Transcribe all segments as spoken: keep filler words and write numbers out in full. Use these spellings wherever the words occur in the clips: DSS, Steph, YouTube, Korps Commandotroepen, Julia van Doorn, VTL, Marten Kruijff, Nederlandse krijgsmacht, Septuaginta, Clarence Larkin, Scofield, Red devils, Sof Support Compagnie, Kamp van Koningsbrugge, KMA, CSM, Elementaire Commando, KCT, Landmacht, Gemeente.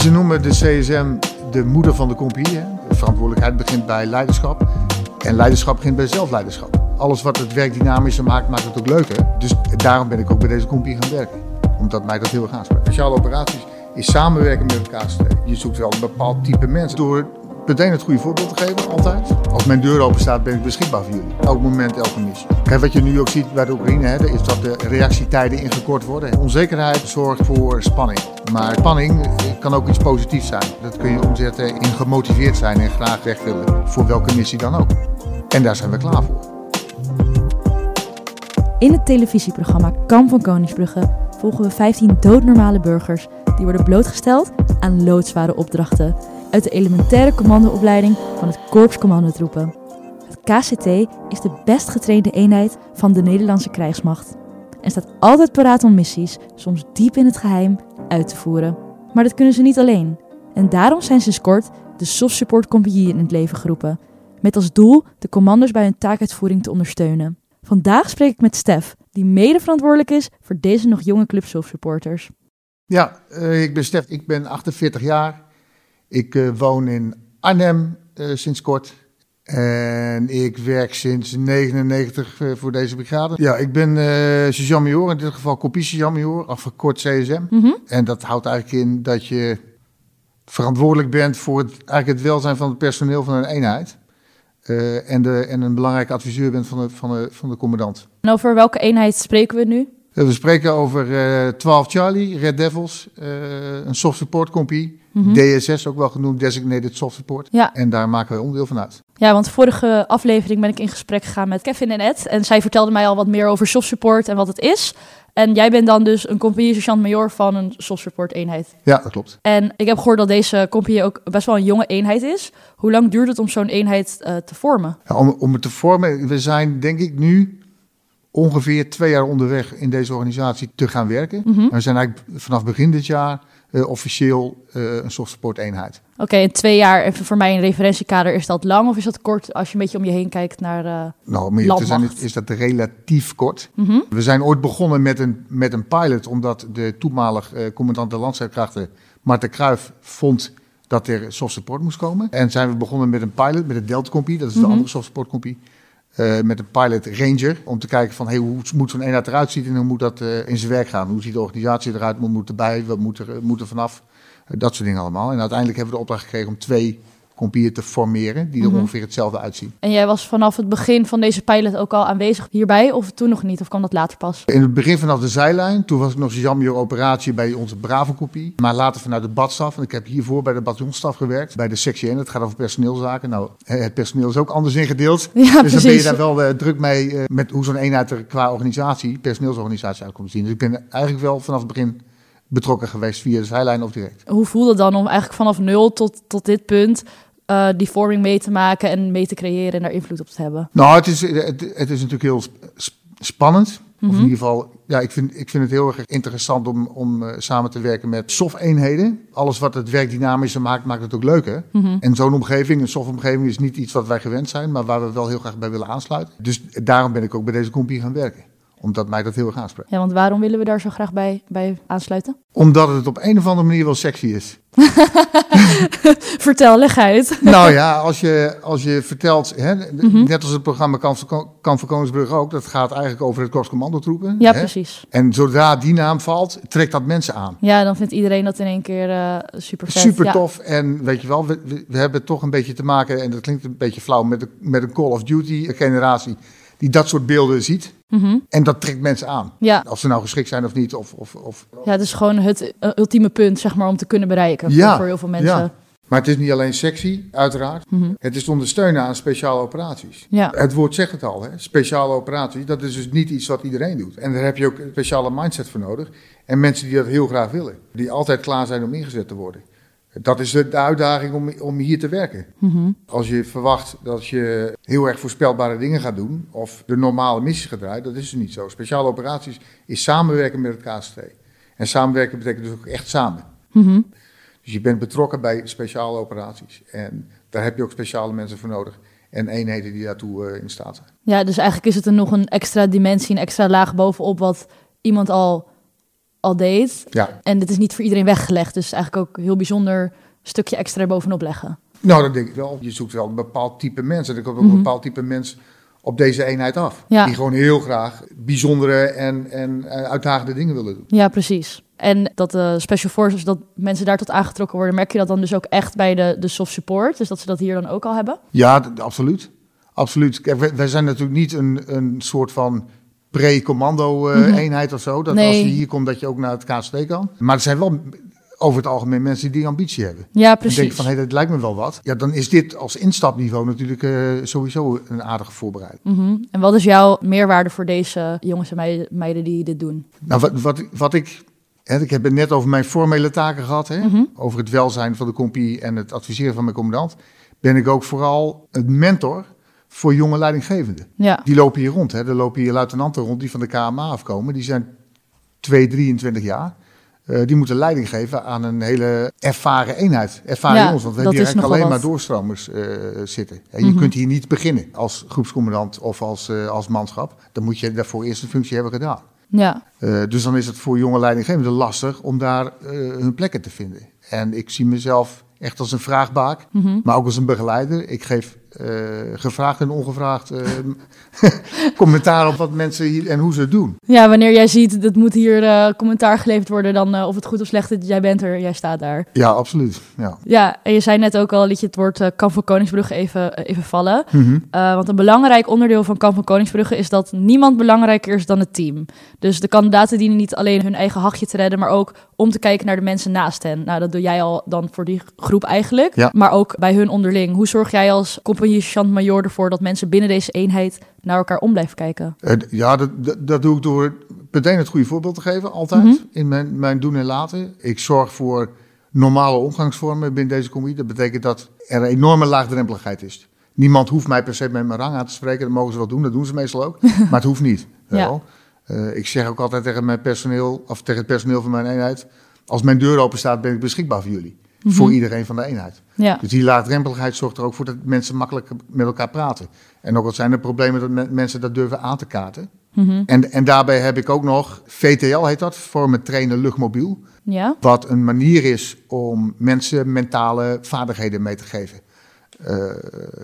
Ze noemen de C S M de moeder van de compagnie. Hè? De verantwoordelijkheid begint bij leiderschap. En leiderschap begint bij zelfleiderschap. Alles wat het werk dynamischer maakt, maakt het ook leuker. Dus daarom ben ik ook bij deze compagnie gaan werken. Omdat mij dat heel erg aanspreekt. Speciale operaties is samenwerken met elkaar. Je zoekt wel een bepaald type mensen. Door meteen het goede voorbeeld te geven, altijd. Als mijn deur open staat, ben ik beschikbaar voor jullie. Elk moment, elke missie. Kijk, wat je nu ook ziet bij de Oekraïne, hè, is dat de reactietijden ingekort worden. Onzekerheid zorgt voor spanning. Maar spanning kan ook iets positiefs zijn. Dat kun je omzetten in gemotiveerd zijn en graag weg willen. Voor welke missie dan ook. En daar zijn we klaar voor. In het televisieprogramma Kamp van Koningsbrugge volgen we vijftien doodnormale burgers die worden blootgesteld aan loodzware opdrachten uit de elementaire commando opleiding van het Korps Commandotroepen. Het K C T is de best getrainde eenheid van de Nederlandse krijgsmacht en staat altijd paraat om missies, soms diep in het geheim, uit te voeren. Maar dat kunnen ze niet alleen. En daarom zijn sinds kort de Sof Support Compagnie in het leven geroepen, met als doel de commando's bij hun taakuitvoering te ondersteunen. Vandaag spreek ik met Steph, die mede verantwoordelijk is voor deze nog jonge club Sof supporters. Ja, uh, ik ben Steph, ik ben achtenveertig jaar. Ik uh, woon in Arnhem uh, sinds kort. En ik werk sinds negenennegentig uh, voor deze brigade. Ja, ik ben uh, sergeant-majoor, in dit geval kopie-sergeant-majoor, afgekort C S M. Mm-hmm. En dat houdt eigenlijk in dat je verantwoordelijk bent voor het, eigenlijk het welzijn van het personeel van een eenheid. Uh, en, de, en een belangrijke adviseur bent van de, van, de, van de commandant. En over welke eenheid spreken we nu? Uh, we spreken over uh, twaalf Charlie, Red devils, uh, een soft support compie, mm-hmm. D S S ook wel genoemd, Designated Soft Support. Ja. En daar maken wij onderdeel van uit. Ja, want vorige aflevering ben ik in gesprek gegaan met Kevin en Ed. En zij vertelden mij al wat meer over soft support en wat het is. En jij bent dan dus een compagnie sergeant-majoor van een soft support eenheid. Ja, dat klopt. En ik heb gehoord dat deze compagnie ook best wel een jonge eenheid is. Hoe lang duurt het om zo'n eenheid uh, te vormen? Ja, om, om het te vormen, we zijn denk ik nu ongeveer twee jaar onderweg in deze organisatie te gaan werken. Mm-hmm. We zijn eigenlijk vanaf begin dit jaar uh, officieel uh, een soft support eenheid. Oké, okay, en twee jaar, even voor mij een referentiekader, is dat lang of is dat kort als je een beetje om je heen kijkt naar uh, nou, meer te zijn, is dat relatief kort. Mm-hmm. We zijn ooit begonnen met een, met een pilot, omdat de toenmalig uh, commandant de landstrijdkrachten Marten Kruijff vond dat er soft support moest komen. En zijn we begonnen met een pilot, met een Delta Compie, dat is mm-hmm. de andere soft support compie. Uh, met een pilot ranger, om te kijken van hey, hoe moet zo'n eenheid eruit zien en hoe moet dat uh, in zijn werk gaan. Hoe ziet de organisatie eruit, wat moet erbij, wat moet er, moet er vanaf, uh, dat soort dingen allemaal. En uiteindielijk hebben we de opdracht gekregen om twee compagnieën te formeren die er mm-hmm. ongeveer hetzelfde uitzien. En jij was vanaf het begin van deze pilot ook al aanwezig hierbij of toen nog niet, of kwam dat later pas? In het begin vanaf de zijlijn, toen was ik nog sergeant-majoor operatie bij onze Bravo-compagnie, maar later vanuit de badstaf, en ik heb hiervoor bij de bataljonstaf gewerkt, bij de sectie één, het gaat over personeelszaken. Nou, het personeel is ook anders ingedeeld, ja, dus precies. Dan ben je daar wel uh, druk mee uh, met hoe zo'n eenheid er qua organisatie, personeelsorganisatie uit komt zien. Dus ik ben eigenlijk wel vanaf het begin betrokken geweest via de zijlijn of direct. Hoe voelde het dan om eigenlijk vanaf nul tot, tot dit punt Uh, die vorming mee te maken en mee te creëren en daar invloed op te hebben? Nou, het is, het, het is natuurlijk heel sp- spannend. Mm-hmm. Of in ieder geval, ja, ik vind, ik vind het heel erg interessant om, om uh, samen te werken met sof-eenheden. Alles wat het werk dynamischer maakt, maakt het ook leuker. Mm-hmm. En zo'n omgeving, een sof-omgeving, is niet iets wat wij gewend zijn, maar waar we wel heel graag bij willen aansluiten. Dus daarom ben ik ook bij deze compagnie gaan werken. Omdat mij dat heel erg aanspreekt. Ja, want waarom willen we daar zo graag bij, bij aansluiten? Omdat het op een of andere manier wel sexy is. Vertel, leg uit. Nou ja, als je, als je vertelt, hè, mm-hmm. net als het programma Kamp van Koningsbrugge ook, dat gaat eigenlijk over het Korps Commandotroepen. Ja, hè? Precies. En zodra die naam valt, trekt dat mensen aan. Ja, dan vindt iedereen dat in één keer uh, super vet. Super ja. Tof. En weet je wel, we, we, we hebben toch een beetje te maken, en dat klinkt een beetje flauw, met, de, met een Call of Duty generatie die dat soort beelden ziet. Mm-hmm. En dat trekt mensen aan. Ja. Of ze nou geschikt zijn of niet. Of, of, of... Ja, het is gewoon het ultieme punt, zeg maar, om te kunnen bereiken. Ja. Voor, voor heel veel mensen. Ja. Maar het is niet alleen sexy, uiteraard. Mm-hmm. Het is ondersteunen aan speciale operaties. Ja. Het woord zegt het al, hè? Speciale operaties. Dat is dus niet iets wat iedereen doet. En daar heb je ook een speciale mindset voor nodig. En mensen die dat heel graag willen. Die altijd klaar zijn om ingezet te worden. Dat is de uitdaging om, om hier te werken. Mm-hmm. Als je verwacht dat je heel erg voorspelbare dingen gaat doen of de normale missies gaat draaien, dat is dus niet zo. Speciale operaties is samenwerken met het K C T. En samenwerken betekent dus ook echt samen. Mm-hmm. Dus je bent betrokken bij speciale operaties. En daar heb je ook speciale mensen voor nodig. En eenheden die daartoe in staat zijn. Ja, dus eigenlijk is het er nog een extra dimensie, een extra laag bovenop wat iemand al al deed. Ja. En het is niet voor iedereen weggelegd. Dus eigenlijk ook een heel bijzonder stukje extra bovenop leggen. Nou, dat denk ik wel. Je zoekt wel een bepaald type mensen. Er komt ook mm-hmm. een bepaald type mens op deze eenheid af. Ja. Die gewoon heel graag bijzondere en, en uitdagende dingen willen doen. Ja, precies. En dat de Special Forces, dat mensen daar tot aangetrokken worden... merk je dat dan dus ook echt bij de, de soft support? Dus dat ze dat hier dan ook al hebben? Ja, d- absoluut. Absoluut. Kijk, wij, wij zijn natuurlijk niet een, een soort van pre-commando-eenheid uh, mm-hmm. of zo. Dat nee. als je hier komt, dat je ook naar het K S T kan. Maar er zijn wel over het algemeen mensen die die ambitie hebben. Ja, precies. En denken van, hé, hey, dat lijkt me wel wat. Ja, dan is dit als instapniveau natuurlijk uh, sowieso een aardige voorbereiding. Mm-hmm. En wat is jouw meerwaarde voor deze jongens en meiden die dit doen? Nou, wat, wat, wat ik... Ik heb het net over mijn formele taken gehad, hè? Mm-hmm. Over het welzijn van de compie en het adviseren van mijn commandant. Ben ik ook vooral een mentor voor jonge leidinggevenden. Ja. Die lopen hier rond, hè? Er lopen hier luitenanten rond die van de K M A afkomen. Die zijn twee, drieëntwintig jaar. Uh, die moeten leiding geven aan een hele ervaren eenheid. Ervaren ja, jongens, want we hebben hier eigenlijk alleen wat. maar doorstromers uh, zitten. En je mm-hmm. kunt hier niet beginnen als groepscommandant of als, uh, als manschap. Dan moet je daarvoor eerst een functie hebben gedaan. Ja. Uh, dus dan is het voor jonge leidinggevenden lastig om daar uh, hun plekken te vinden. En ik zie mezelf echt als een vraagbaak, mm-hmm. maar ook als een begeleider. Ik geef uh, gevraagd en ongevraagd uh, commentaar op wat mensen hier en hoe ze het doen. Ja, wanneer jij ziet dat moet hier uh, commentaar geleverd worden, dan uh, of het goed of slecht is, jij bent er, jij staat daar. Ja, absoluut. Ja, ja en je zei net ook al, liet je het woord uh, Kamp van Koningsbrugge even, uh, even vallen. Mm-hmm. Uh, want een belangrijk onderdeel van Kamp van Koningsbrugge is dat niemand belangrijker is dan het team. Dus de kandidaten dienen niet alleen hun eigen hachje te redden, maar ook om te kijken naar de mensen naast hen. Nou, dat doe jij al dan voor die groep eigenlijk, ja. maar ook bij hun onderling. Hoe zorg jij als compagnie sergeant-majoor ervoor dat mensen binnen deze eenheid naar elkaar om blijven kijken? Uh, ja, dat, dat, dat doe ik door meteen het goede voorbeeld te geven, altijd, mm-hmm. in mijn, mijn doen en laten. Ik zorg voor normale omgangsvormen binnen deze compagnie. Dat betekent dat er een enorme laagdrempeligheid is. Niemand hoeft mij per se met mijn rang aan te spreken. Dat mogen ze wel doen, dat doen ze meestal ook, maar het hoeft niet. Wel. Ja. Uh, ik zeg ook altijd tegen mijn personeel, of tegen het personeel van mijn eenheid, als mijn deur open staat, ben ik beschikbaar voor jullie. Mm-hmm. Voor iedereen van de eenheid. Ja. Dus die laagdrempeligheid zorgt er ook voor dat mensen makkelijk met elkaar praten. En ook al zijn er problemen dat men, mensen dat durven aan te kaarten. Mm-hmm. En, en daarbij heb ik ook nog, V T L heet dat, voor mijn trainen luchtmobiel. Ja. Wat een manier is om mensen mentale vaardigheden mee te geven. Uh,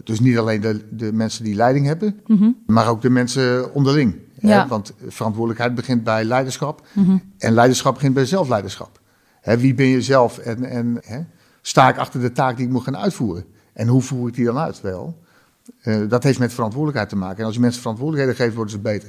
dus niet alleen de, de mensen die leiding hebben, mm-hmm. maar ook de mensen onderling. Ja. Hè? Want verantwoordelijkheid begint bij leiderschap. Mm-hmm. En leiderschap begint bij zelfleiderschap. He, wie ben je zelf en, en he, sta ik achter de taak die ik moet gaan uitvoeren? En hoe voer ik die dan uit? Wel, uh, dat heeft met verantwoordelijkheid te maken. En als je mensen verantwoordelijkheden geeft, worden ze beter.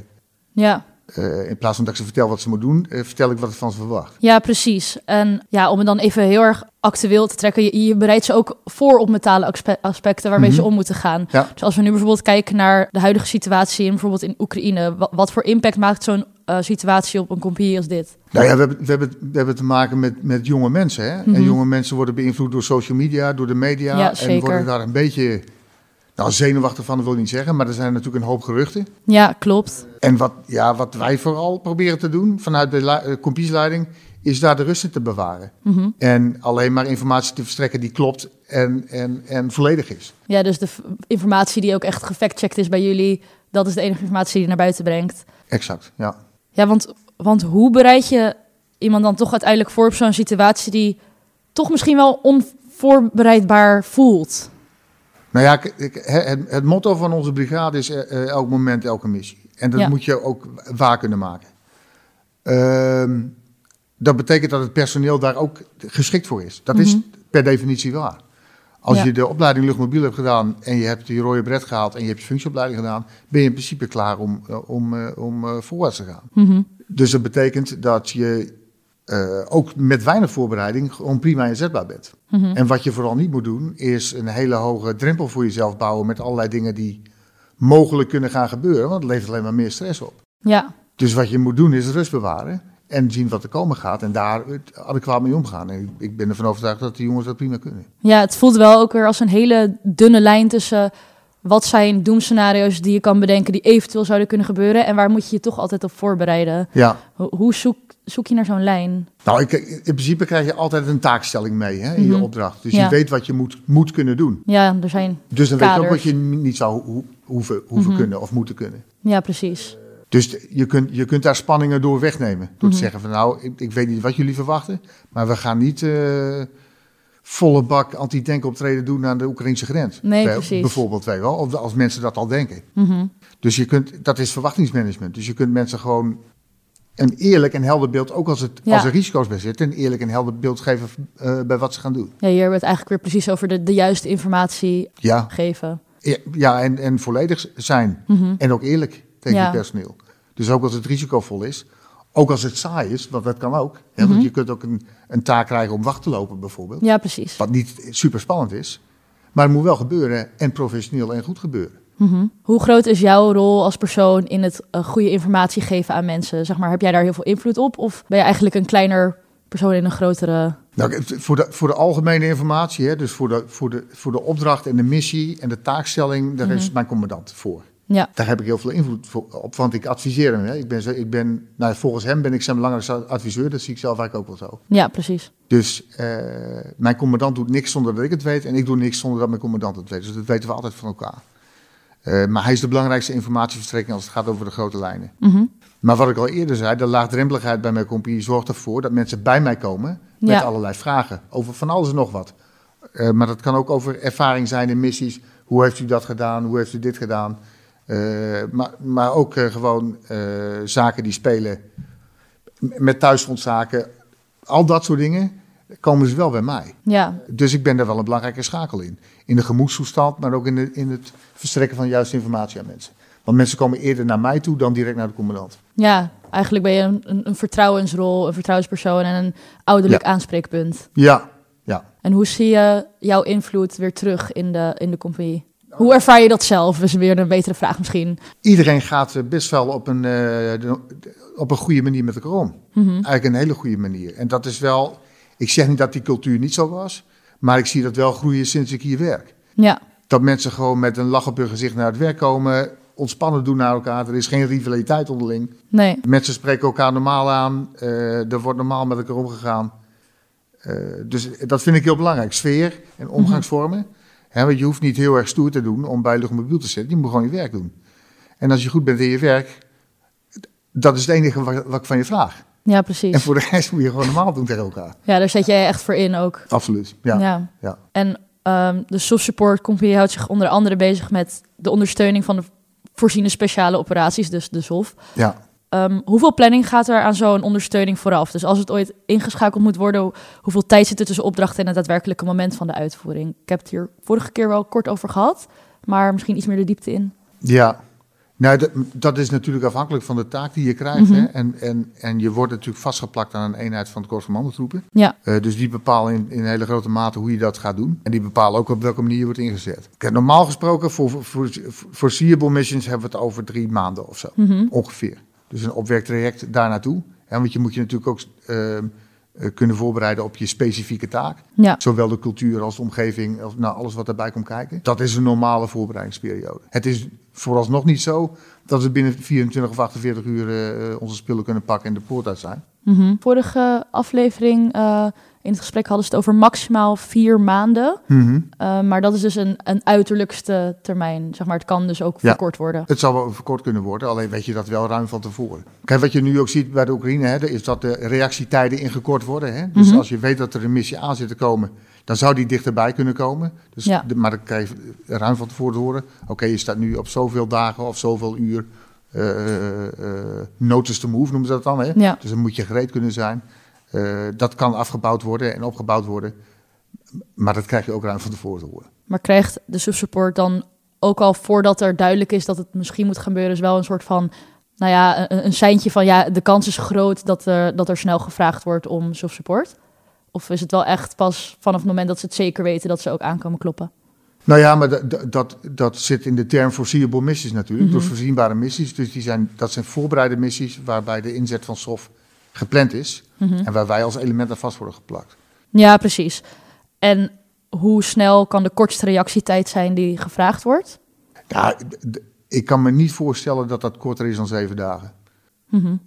Ja. Uh, in plaats van dat ik ze vertel wat ze moeten doen, uh, vertel ik wat ik van ze verwacht. Ja, precies. En ja, om het dan even heel erg actueel te trekken, je, je bereidt ze ook voor op mentale aspecten waarmee mm-hmm. ze om moeten gaan. Ja. Dus als we nu bijvoorbeeld kijken naar de huidige situatie in bijvoorbeeld in Oekraïne, wat, wat voor impact maakt zo'n Uh, situatie op een compagnie als dit? Nou ja, we hebben, we hebben, we hebben te maken met, met jonge mensen. Hè? Mm-hmm. En jonge mensen worden beïnvloed door social media, door de media. Ja, en worden daar een beetje nou, zenuwachtig van, dat wil ik niet zeggen. Maar er zijn natuurlijk een hoop geruchten. Ja, klopt. En wat, ja, wat wij vooral proberen te doen vanuit de la- uh, compagniesleiding is daar de rust in te bewaren. Mm-hmm. En alleen maar informatie te verstrekken die klopt en, en, en volledig is. Ja, dus de v- informatie die ook echt gefactcheckt is bij jullie, dat is de enige informatie die je naar buiten brengt. Exact, ja. Ja, want, want hoe bereid je iemand dan toch uiteindelijk voor op zo'n situatie die toch misschien wel onvoorbereidbaar voelt? Nou ja, het, het motto van onze brigade is uh, elk moment, elke missie. En dat ja. moet je ook waar kunnen maken. Uh, dat betekent dat het personeel daar ook geschikt voor is. Dat mm-hmm. is per definitie waar. Als ja. je de opleiding luchtmobiel hebt gedaan en je hebt je rode bret gehaald en je hebt je functieopleiding gedaan, ben je in principe klaar om, om, om voorwaarts te gaan. Mm-hmm. Dus dat betekent dat je uh, ook met weinig voorbereiding gewoon prima inzetbaar bent. Mm-hmm. En wat je vooral niet moet doen, is een hele hoge drempel voor jezelf bouwen met allerlei dingen die mogelijk kunnen gaan gebeuren, want het levert alleen maar meer stress op. Ja. Dus wat je moet doen is rust bewaren en zien wat er komen gaat en daar adequaat mee omgaan. En ik ben ervan overtuigd dat die jongens dat prima kunnen. Ja, het voelt wel ook weer als een hele dunne lijn tussen wat zijn doemscenario's die je kan bedenken die eventueel zouden kunnen gebeuren en waar moet je je toch altijd op voorbereiden. Ja. Hoe zoek, zoek je naar zo'n lijn? Nou, ik, in principe krijg je altijd een taakstelling mee, hè, in mm-hmm. je opdracht. Dus ja. je weet wat je moet, moet kunnen doen. Ja, er zijn Dus dan kaders. Weet je ook wat je niet zou hoeven, hoeven mm-hmm. kunnen of moeten kunnen. Ja, precies. Dus je kunt, je kunt daar spanningen door wegnemen. Door mm-hmm. te zeggen van nou, ik, ik weet niet wat jullie verwachten, maar we gaan niet uh, volle bak anti-tankoptreden doen aan de Oekraïnse grens. Nee, bij, precies. Bijvoorbeeld, wij wel, of als mensen dat al denken. Mm-hmm. Dus je kunt, dat is verwachtingsmanagement. Dus je kunt mensen gewoon een eerlijk en helder beeld, ook als, het, ja. als er risico's bij zitten, een eerlijk en helder beeld geven uh, bij wat ze gaan doen. Ja, hier hebben we het eigenlijk weer precies over de, de juiste informatie ja. geven. Ja, ja en, en volledig zijn. Mm-hmm. En ook eerlijk tegen ja. het personeel. Dus ook als het risicovol is, ook als het saai is, want dat kan ook. Hè? Mm-hmm. Want je kunt ook een, een taak krijgen om wacht te lopen bijvoorbeeld. Ja, precies. Wat niet super spannend is, maar het moet wel gebeuren en professioneel en goed gebeuren. Mm-hmm. Hoe groot is jouw rol als persoon in het uh, goede informatie geven aan mensen? Zeg maar, heb jij daar heel veel invloed op? Of ben je eigenlijk een kleiner persoon in een grotere... Nou, voor, de, voor de algemene informatie, hè, dus voor de, voor, de, voor de opdracht en de missie en de taakstelling, daar mm-hmm. is mijn commandant voor. Ja. Daar heb ik heel veel invloed op, want ik adviseer hem. Hè. Ik ben zo, ik ben, nou, volgens hem ben ik zijn belangrijkste adviseur, dat zie ik zelf eigenlijk ook wel zo. Ja, precies. Dus uh, mijn commandant doet niks zonder dat ik het weet en ik doe niks zonder dat mijn commandant het weet. Dus dat weten we altijd van elkaar. Uh, maar hij is de belangrijkste informatieverstrekker als het gaat over de grote lijnen. Mm-hmm. Maar wat ik al eerder zei, de laagdrempeligheid bij mijn compagnie zorgt ervoor dat mensen bij mij komen met ja. allerlei vragen. Over van alles en nog wat. Uh, maar dat kan ook over ervaring zijn in missies. Hoe heeft u dat gedaan? Hoe heeft u dit gedaan? Uh, maar, maar ook uh, gewoon uh, zaken die spelen met thuisfrontzaken. Al dat soort dingen komen ze wel bij mij. Ja. Dus ik ben daar wel een belangrijke schakel in. In de gemoedstoestand, maar ook in, de, in het verstrekken van juiste informatie aan mensen. Want mensen komen eerder naar mij toe dan direct naar de commandant. Ja, eigenlijk ben je een, een vertrouwensrol, een vertrouwenspersoon en een ouderlijk ja. aanspreekpunt. Ja, ja. En hoe zie je jouw invloed weer terug in de, in de compagnie? Hoe ervaar je dat zelf? Is weer een betere vraag misschien. Iedereen gaat best wel op een, uh, op een goede manier met elkaar om. Mm-hmm. Eigenlijk een hele goede manier. En dat is wel... Ik zeg niet dat die cultuur niet zo was, maar ik zie dat wel groeien sinds ik hier werk. Ja. Dat mensen gewoon met een lach op hun gezicht naar het werk komen, ontspannen doen naar elkaar. Er is geen rivaliteit onderling. Nee. Mensen spreken elkaar normaal aan, uh, er wordt normaal met elkaar omgegaan. Uh, dus dat vind ik heel belangrijk, sfeer en omgangsvormen. Mm-hmm. He, want je hoeft niet heel erg stoer te doen om bij luchtmobiel te zitten, je moet gewoon je werk doen. En als je goed bent in je werk, dat is het enige wat, wat ik van je vraag. Ja, precies. En voor de rest moet je gewoon normaal doen tegen elkaar. Ja, daar zet jij echt voor in ook. Absoluut, ja. ja. ja. En um, de Sof Support Compagnie houdt zich onder andere bezig met de ondersteuning van de voorziene speciale operaties, dus de S O F. Ja. Um, hoeveel planning gaat er aan zo'n ondersteuning vooraf? Dus als het ooit ingeschakeld moet worden, hoeveel tijd zit er tussen opdrachten en het daadwerkelijke moment van de uitvoering? Ik heb het hier vorige keer wel kort over gehad, maar misschien iets meer de diepte in. Ja. Nou, dat, dat is natuurlijk afhankelijk van de taak die je krijgt. Mm-hmm. Hè? En, en, en je wordt natuurlijk vastgeplakt aan een eenheid van het Korps Commandotroepen. Ja. Uh, dus die bepalen in, in hele grote mate hoe je dat gaat doen. En die bepalen ook op welke manier je wordt ingezet. Kijk, normaal gesproken, voor, voor, voor, voor foreseeable missions hebben we het over drie maanden of zo. Mm-hmm. Ongeveer. Dus een opwerktraject daar naartoe. Ja, want je moet je natuurlijk ook uh, uh, kunnen voorbereiden op je specifieke taak. Ja. Zowel de cultuur als de omgeving, als, nou, alles wat daarbij komt kijken. Dat is een normale voorbereidingsperiode. Het is vooralsnog niet zo dat we binnen vierentwintig of achtenveertig uur uh, onze spullen kunnen pakken en de poort uit zijn. Mm-hmm. Vorige aflevering uh, in het gesprek hadden ze het over maximaal vier maanden. Mm-hmm. Uh, maar dat is dus een, een uiterlijkste termijn. Zeg maar, het kan dus ook ja. verkort worden. Het zou wel verkort kunnen worden, alleen weet je dat wel ruim van tevoren. Kijk, wat je nu ook ziet bij de Oekraïne, hè, is dat de reactietijden ingekort worden. Hè? Dus mm-hmm. als je weet dat er een missie aan zit te komen, dan zou die dichterbij kunnen komen. Dus, ja. de, maar dan krijg je ruim van tevoren te horen. Oké, okay, je staat nu op zoveel dagen of zoveel uur. Uh, uh, notice to move noemen ze dat dan. Hè? Ja. Dus dan moet je gereed kunnen zijn. Uh, dat kan afgebouwd worden en opgebouwd worden. Maar dat krijg je ook ruim van tevoren te horen. Maar krijgt de Sof Support dan ook al voordat er duidelijk is dat het misschien moet gebeuren, is wel een soort van, nou ja, een, een seintje van ja, de kans is groot dat er, dat er snel gevraagd wordt om Sof Support? Of is het wel echt pas vanaf het moment dat ze het zeker weten dat ze ook aankomen kloppen? Nou ja, maar dat, dat, dat zit in de term foreseeable missies natuurlijk. Mm-hmm. Dus voorzienbare missies. Dus die zijn, dat zijn voorbereide missies waarbij de inzet van S O F gepland is. Mm-hmm. En waar wij als element aan vast worden geplakt. Ja, precies. En hoe snel kan de kortste reactietijd zijn die gevraagd wordt? Nou, ik kan me niet voorstellen dat dat korter is dan zeven dagen. Mm-hmm.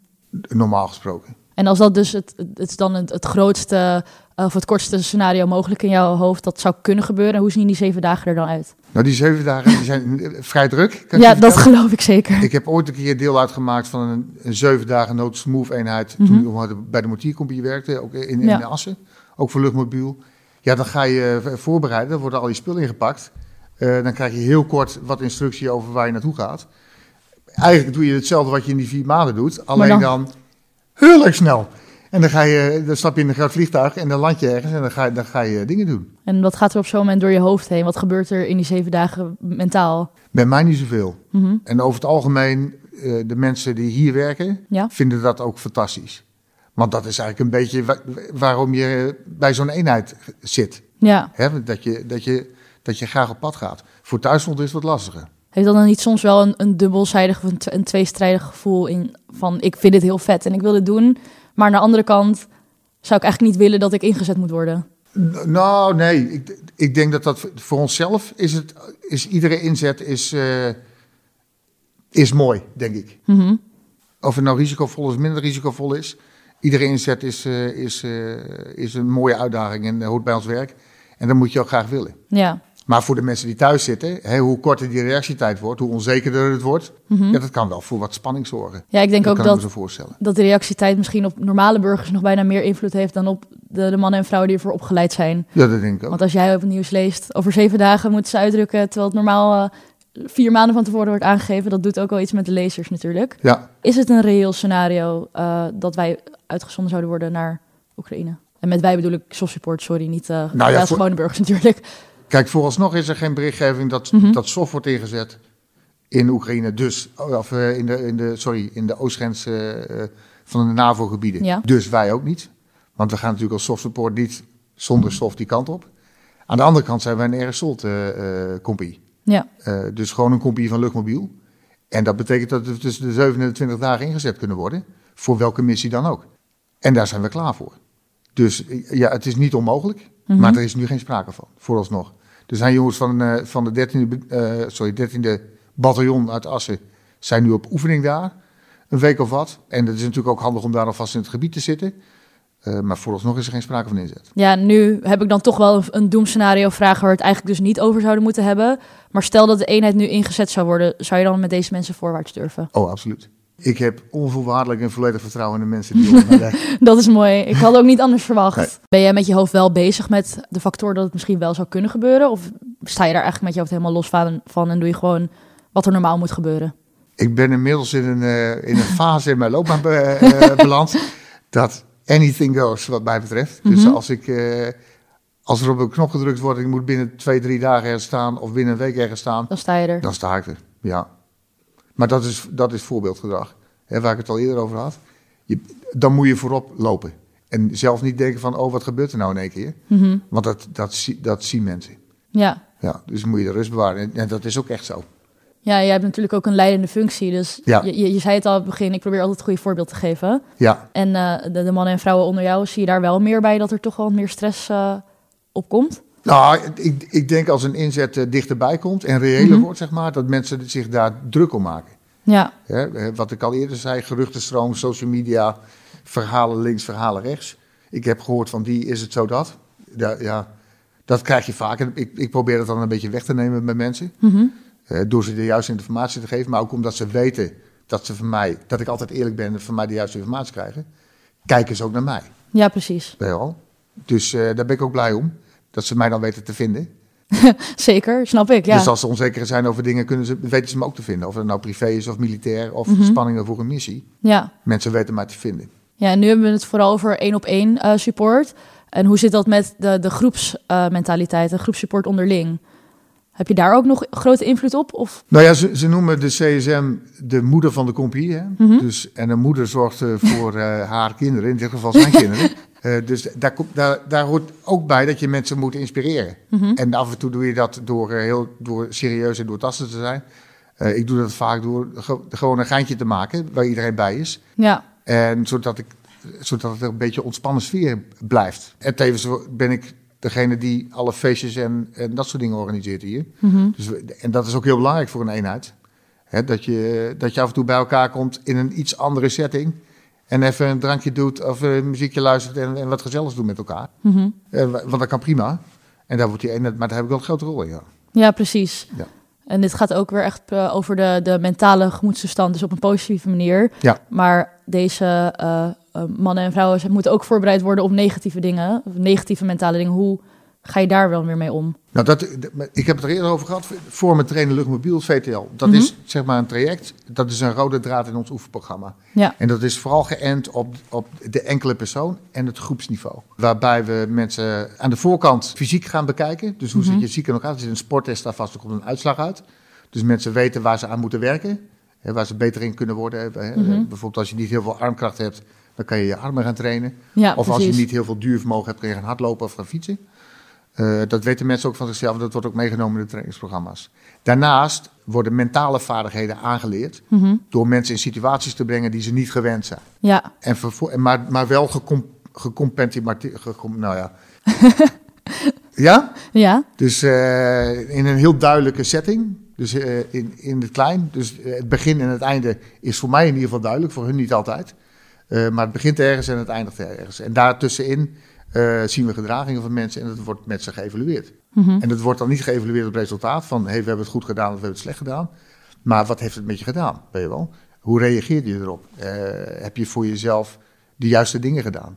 Normaal gesproken. En als dat dus het, het is dan het, het grootste of het kortste scenario mogelijk in jouw hoofd dat zou kunnen gebeuren, hoe zien die zeven dagen er dan uit? Nou, die zeven dagen die zijn vrij druk. Kan ja, dat geloof ik zeker. Ik heb ooit een keer deel uitgemaakt van een, een zeven dagen nood-smooth-eenheid... Mm-hmm. toen we bij de mortiercompagnie werkten, ook in, in, ja. in Assen. Ook voor luchtmobiel. Ja, dan ga je voorbereiden, dan worden al je spullen ingepakt. Uh, dan krijg je heel kort wat instructie over waar je naartoe gaat. Eigenlijk doe je hetzelfde wat je in die vier maanden doet, alleen dan... dan heel erg snel. En dan, ga je, dan stap je in een groot vliegtuig en dan land je ergens en dan ga, dan ga je dingen doen. En wat gaat er op zo'n moment door je hoofd heen? Wat gebeurt er in die zeven dagen mentaal? Bij mij niet zoveel. Mm-hmm. En over het algemeen, de mensen die hier werken, ja. vinden dat ook fantastisch. Want dat is eigenlijk een beetje waarom je bij zo'n eenheid zit. Ja. He, dat, je, dat, je, dat je graag op pad gaat. Voor thuisfront is het wat lastiger. Heeft dat dan niet soms wel een, een dubbelzijdig of een, een tweestrijdig gevoel in van ik vind dit heel vet en ik wil dit doen... Maar aan de andere kant zou ik eigenlijk niet willen dat ik ingezet moet worden. Nou, nee. Ik, ik denk dat dat voor onszelf is het... Is iedere inzet is, uh, is mooi, denk ik. Mm-hmm. Of het nou risicovol of minder risicovol is. Iedere inzet is, uh, is, uh, is een mooie uitdaging en hoort bij ons werk. En dat moet je ook graag willen. Ja. Maar voor de mensen die thuis zitten, hè, hoe korter die reactietijd wordt, hoe onzekerder het wordt, mm-hmm. ja, dat kan wel voor wat spanning zorgen. Ja, ik denk dat ook dat, ik dat de reactietijd misschien op normale burgers nog bijna meer invloed heeft dan op de, de mannen en vrouwen die ervoor opgeleid zijn. Ja, dat denk ik ook. Want als jij op het nieuws leest, over zeven dagen moeten ze uitdrukken, terwijl het normaal uh, vier maanden van tevoren wordt aangegeven, dat doet ook wel iets met de lezers natuurlijk. Ja. Is het een reëel scenario uh, dat wij uitgezonden zouden worden naar Oekraïne? En met wij bedoel ik Sof Support, sorry, niet uh, nou, ja, ja, voor... gewone burgers natuurlijk. Kijk, vooralsnog is er geen berichtgeving dat, mm-hmm. dat S O F wordt ingezet in Oekraïne, dus of in de, in de, sorry, in de oostgrens uh, van de NAVO-gebieden. Ja. Dus wij ook niet, want we gaan natuurlijk als S O F Support niet zonder S O F die kant op. Aan de andere kant zijn wij een R S O L T-compie, uh, ja. uh, dus gewoon een compie van luchtmobiel. En dat betekent dat we tussen de zevenentwintig dagen ingezet kunnen worden, voor welke missie dan ook. En daar zijn we klaar voor. Dus ja, het is niet onmogelijk, mm-hmm. maar er is nu geen sprake van, vooralsnog. Er zijn jongens van, uh, van de dertiende, uh, sorry, dertiende bataljon uit Assen zijn nu op oefening daar, een week of wat. En dat is natuurlijk ook handig om daar alvast in het gebied te zitten. Uh, maar vooralsnog is er geen sprake van inzet. Ja, nu heb ik dan toch wel een doemscenario-vraag waar we het eigenlijk dus niet over zouden moeten hebben. Maar stel dat de eenheid nu ingezet zou worden, zou je dan met deze mensen voorwaarts durven? Oh, absoluut. Ik heb onvoorwaardelijk en volledig vertrouwen in de mensen die op Dat is mooi. Ik had ook niet anders verwacht. Nee. Ben jij met je hoofd wel bezig met de factor dat het misschien wel zou kunnen gebeuren? Of sta je daar eigenlijk met je hoofd helemaal los van en doe je gewoon wat er normaal moet gebeuren? Ik ben inmiddels in een, uh, in een fase in mijn loopbaan be- uh, beland dat anything goes wat mij betreft. Mm-hmm. Dus als, ik, uh, als er op een knop gedrukt wordt en ik moet binnen twee, drie dagen ergens staan of binnen een week ergens staan. Dan sta je er. Dan sta ik er, ja. Maar dat is, dat is voorbeeldgedrag, hè, waar ik het al eerder over had. Je, dan moet je voorop lopen. En zelf niet denken van, oh, wat gebeurt er nou in één keer? Mm-hmm. Want dat, dat, dat zien mensen. Ja. Ja. Dus moet je de rust bewaren. En, en dat is ook echt zo. Ja, jij hebt natuurlijk ook een leidende functie. Dus ja. je, je, je zei het al aan het begin, ik probeer altijd het goede voorbeeld te geven. Ja. En uh, de, de mannen en vrouwen onder jou, zie je daar wel meer bij dat er toch wel wat meer stress uh, opkomt? Nou, ik, ik denk als een inzet uh, dichterbij komt en reëler mm-hmm. wordt, zeg maar, dat mensen zich daar druk om maken. Ja. Hè, wat ik al eerder zei, geruchtenstroom, social media, verhalen links, verhalen rechts. Ik heb gehoord van die is het zo dat. Ja, ja, dat krijg je vaak. Ik, ik probeer dat dan een beetje weg te nemen met mensen. Mm-hmm. Uh, door ze de juiste informatie te geven, maar ook omdat ze weten dat ze van mij, dat ik altijd eerlijk ben en van mij de juiste informatie krijgen. Kijken ze ook naar mij. Ja, precies. Wel. Dus uh, daar ben ik ook blij om. Dat ze mij dan weten te vinden. Zeker, snap ik, ja. Dus als ze onzeker zijn over dingen, kunnen ze, weten ze me ook te vinden. Of het nou privé is of militair of mm-hmm. spanningen voor een missie. Ja. Mensen weten mij te vinden. Ja, en nu hebben we het vooral over één-op-één uh, support. En hoe zit dat met de, de groepsmentaliteit, uh, de groepssupport onderling? Heb je daar ook nog grote invloed op? Of? Nou ja, ze, ze noemen de C S M de moeder van de compie. Hè? Mm-hmm. Dus, en een moeder zorgt uh, voor uh, haar kinderen, in dit geval zijn kinderen. Uh, dus daar, komt, daar, daar hoort ook bij dat je mensen moet inspireren. Mm-hmm. En af en toe doe je dat door, uh, heel, door serieus en doortastend te zijn. Uh, ik doe dat vaak door ge- gewoon een geintje te maken waar iedereen bij is. Ja. En zodat, ik, zodat het een beetje ontspannen sfeer blijft. En tevens ben ik degene die alle feestjes en, en dat soort dingen organiseert hier. Mm-hmm. Dus, en dat is ook heel belangrijk voor een eenheid. Hè, dat, je, dat je af en toe bij elkaar komt in een iets andere setting. En even een drankje doet of een muziekje luistert en, en wat gezelligs doet met elkaar. Mm-hmm. Uh, want dat kan prima. En daar wordt die eenheid, maar daar heb ik wel een grote rol in. Ja. Ja, precies. Ja. En dit gaat ook weer echt uh, over de, de mentale gemoedstoestand, dus op een positieve manier. Ja. Maar deze uh, uh, mannen en vrouwen moeten ook voorbereid worden op negatieve dingen, of negatieve mentale dingen. Hoe ga je daar wel weer mee om? Nou, dat, ik heb het er eerder over gehad, voor mijn trainen luchtmobiel V T L. Dat mm-hmm. is zeg maar een traject, dat is een rode draad in ons oefenprogramma. Ja. En dat is vooral geënt op, op de enkele persoon en het groepsniveau. Waarbij we mensen aan de voorkant fysiek gaan bekijken. Dus hoe mm-hmm. zit je ziek in elkaar? Er zit een sporttest daar vast, er komt een uitslag uit. Dus mensen weten waar ze aan moeten werken, hè, waar ze beter in kunnen worden. Hè. Mm-hmm. Bijvoorbeeld als je niet heel veel armkracht hebt, dan kan je je armen gaan trainen. Ja, of precies. Als je niet heel veel duurvermogen hebt, kun je gaan hardlopen of gaan fietsen. Uh, dat weten mensen ook van zichzelf en dat wordt ook meegenomen in de trainingsprogramma's. Daarnaast worden mentale vaardigheden aangeleerd mm-hmm. door mensen in situaties te brengen die ze niet gewend zijn. Ja. En vervo- maar, maar wel gecompentimenteerd. Gecom- nou ja. ja? Ja. Dus uh, in een heel duidelijke setting. Dus uh, in, in het klein. Dus uh, het begin en het einde is voor mij in ieder geval duidelijk. Voor hun niet altijd. Uh, maar het begint ergens en het eindigt ergens. En daartussenin Uh, zien we gedragingen van mensen en dat wordt met ze geëvalueerd. Mm-hmm. En dat wordt dan niet geëvalueerd op het resultaat van hey, we hebben het goed gedaan of we hebben het slecht gedaan. Maar wat heeft het met je gedaan? Weet je wel? Hoe reageer je erop? Uh, heb je voor jezelf de juiste dingen gedaan?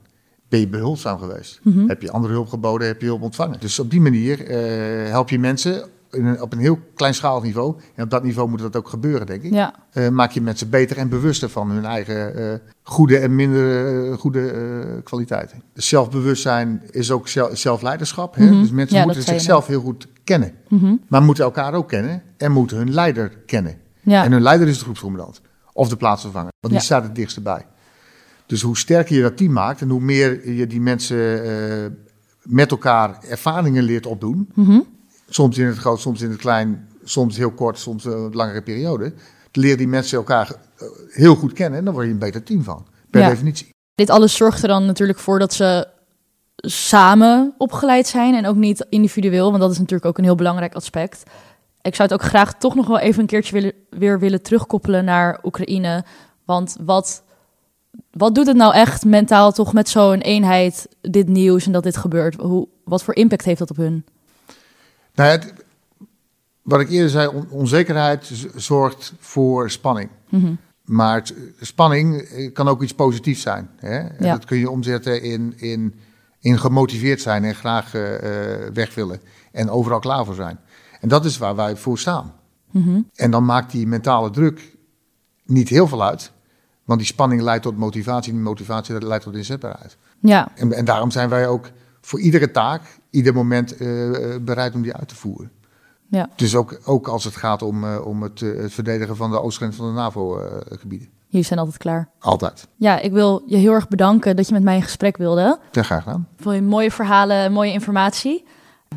Ben je behulpzaam geweest? Mm-hmm. Heb je andere hulp geboden? Heb je hulp ontvangen? Dus op die manier uh, help je mensen in een, op een heel kleinschalig niveau. En op dat niveau moet dat ook gebeuren, denk ik. Ja. Uh, maak je mensen beter en bewuster van hun eigen uh, goede en minder uh, goede uh, kwaliteiten. Zelfbewustzijn is ook zel- zelfleiderschap. Hè? Mm-hmm. Dus mensen ja, moeten zichzelf heel goed kennen. Mm-hmm. Maar moeten elkaar ook kennen en moeten hun leider kennen. Ja. En hun leider is de groepscommandant of de plaatsvervanger. Want ja. die staat het dichtst bij. Dus hoe sterker je dat team maakt en hoe meer je die mensen uh, met elkaar ervaringen leert opdoen. Mm-hmm. Soms in het groot, soms in het klein, soms heel kort, soms een langere periode. Leer die mensen elkaar heel goed kennen en dan word je een beter team van, per ja. definitie. Dit alles zorgt er dan natuurlijk voor dat ze samen opgeleid zijn en ook niet individueel, want dat is natuurlijk ook een heel belangrijk aspect. Ik zou het ook graag toch nog wel even een keertje willen, weer willen terugkoppelen naar Oekraïne. Want wat, wat doet het nou echt mentaal toch met zo'n eenheid, dit nieuws en dat dit gebeurt? Hoe, wat voor impact heeft dat op hun? Nou ja, het, wat ik eerder zei, on- onzekerheid z- zorgt voor spanning. Mm-hmm. Maar t- spanning kan ook iets positiefs zijn. Hè? En ja. dat kun je omzetten in, in, in gemotiveerd zijn en graag uh, weg willen. En overal klaar voor zijn. En dat is waar wij voor staan. Mm-hmm. En dan maakt die mentale druk niet heel veel uit. Want die spanning leidt tot motivatie. En die motivatie leidt tot inzetbaarheid. Ja. En, en daarom zijn wij ook voor iedere taak, ieder moment uh, bereid om die uit te voeren. Ja. Dus ook, ook als het gaat om, uh, om het, uh, het verdedigen van de oostgrens van de NAVO-gebieden. Uh, Jullie zijn altijd klaar. Altijd. Ja, ik wil je heel erg bedanken dat je met mij in gesprek wilde. Heel graag gedaan. Voor je mooie verhalen, mooie informatie.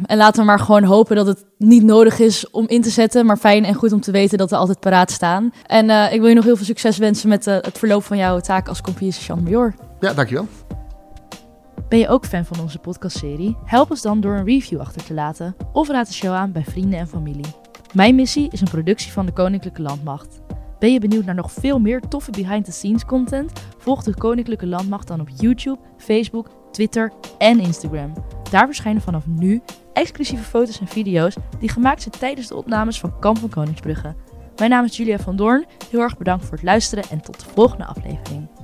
En laten we maar gewoon hopen dat het niet nodig is om in te zetten. Maar fijn en goed om te weten dat we altijd paraat staan. En uh, ik wil je nog heel veel succes wensen met uh, het verloop van jouw taak als compagnie-sergeant-majoor. Ja, dankjewel. Ben je ook fan van onze podcastserie? Help ons dan door een review achter te laten of raad de show aan bij vrienden en familie. Mijn Missie is een productie van de Koninklijke Landmacht. Ben je benieuwd naar nog veel meer toffe behind-the-scenes content? Volg de Koninklijke Landmacht dan op YouTube, Facebook, Twitter en Instagram. Daar verschijnen vanaf nu exclusieve foto's en video's die gemaakt zijn tijdens de opnames van Kamp van Koningsbrugge. Mijn naam is Julia van Doorn. Heel erg bedankt voor het luisteren en tot de volgende aflevering.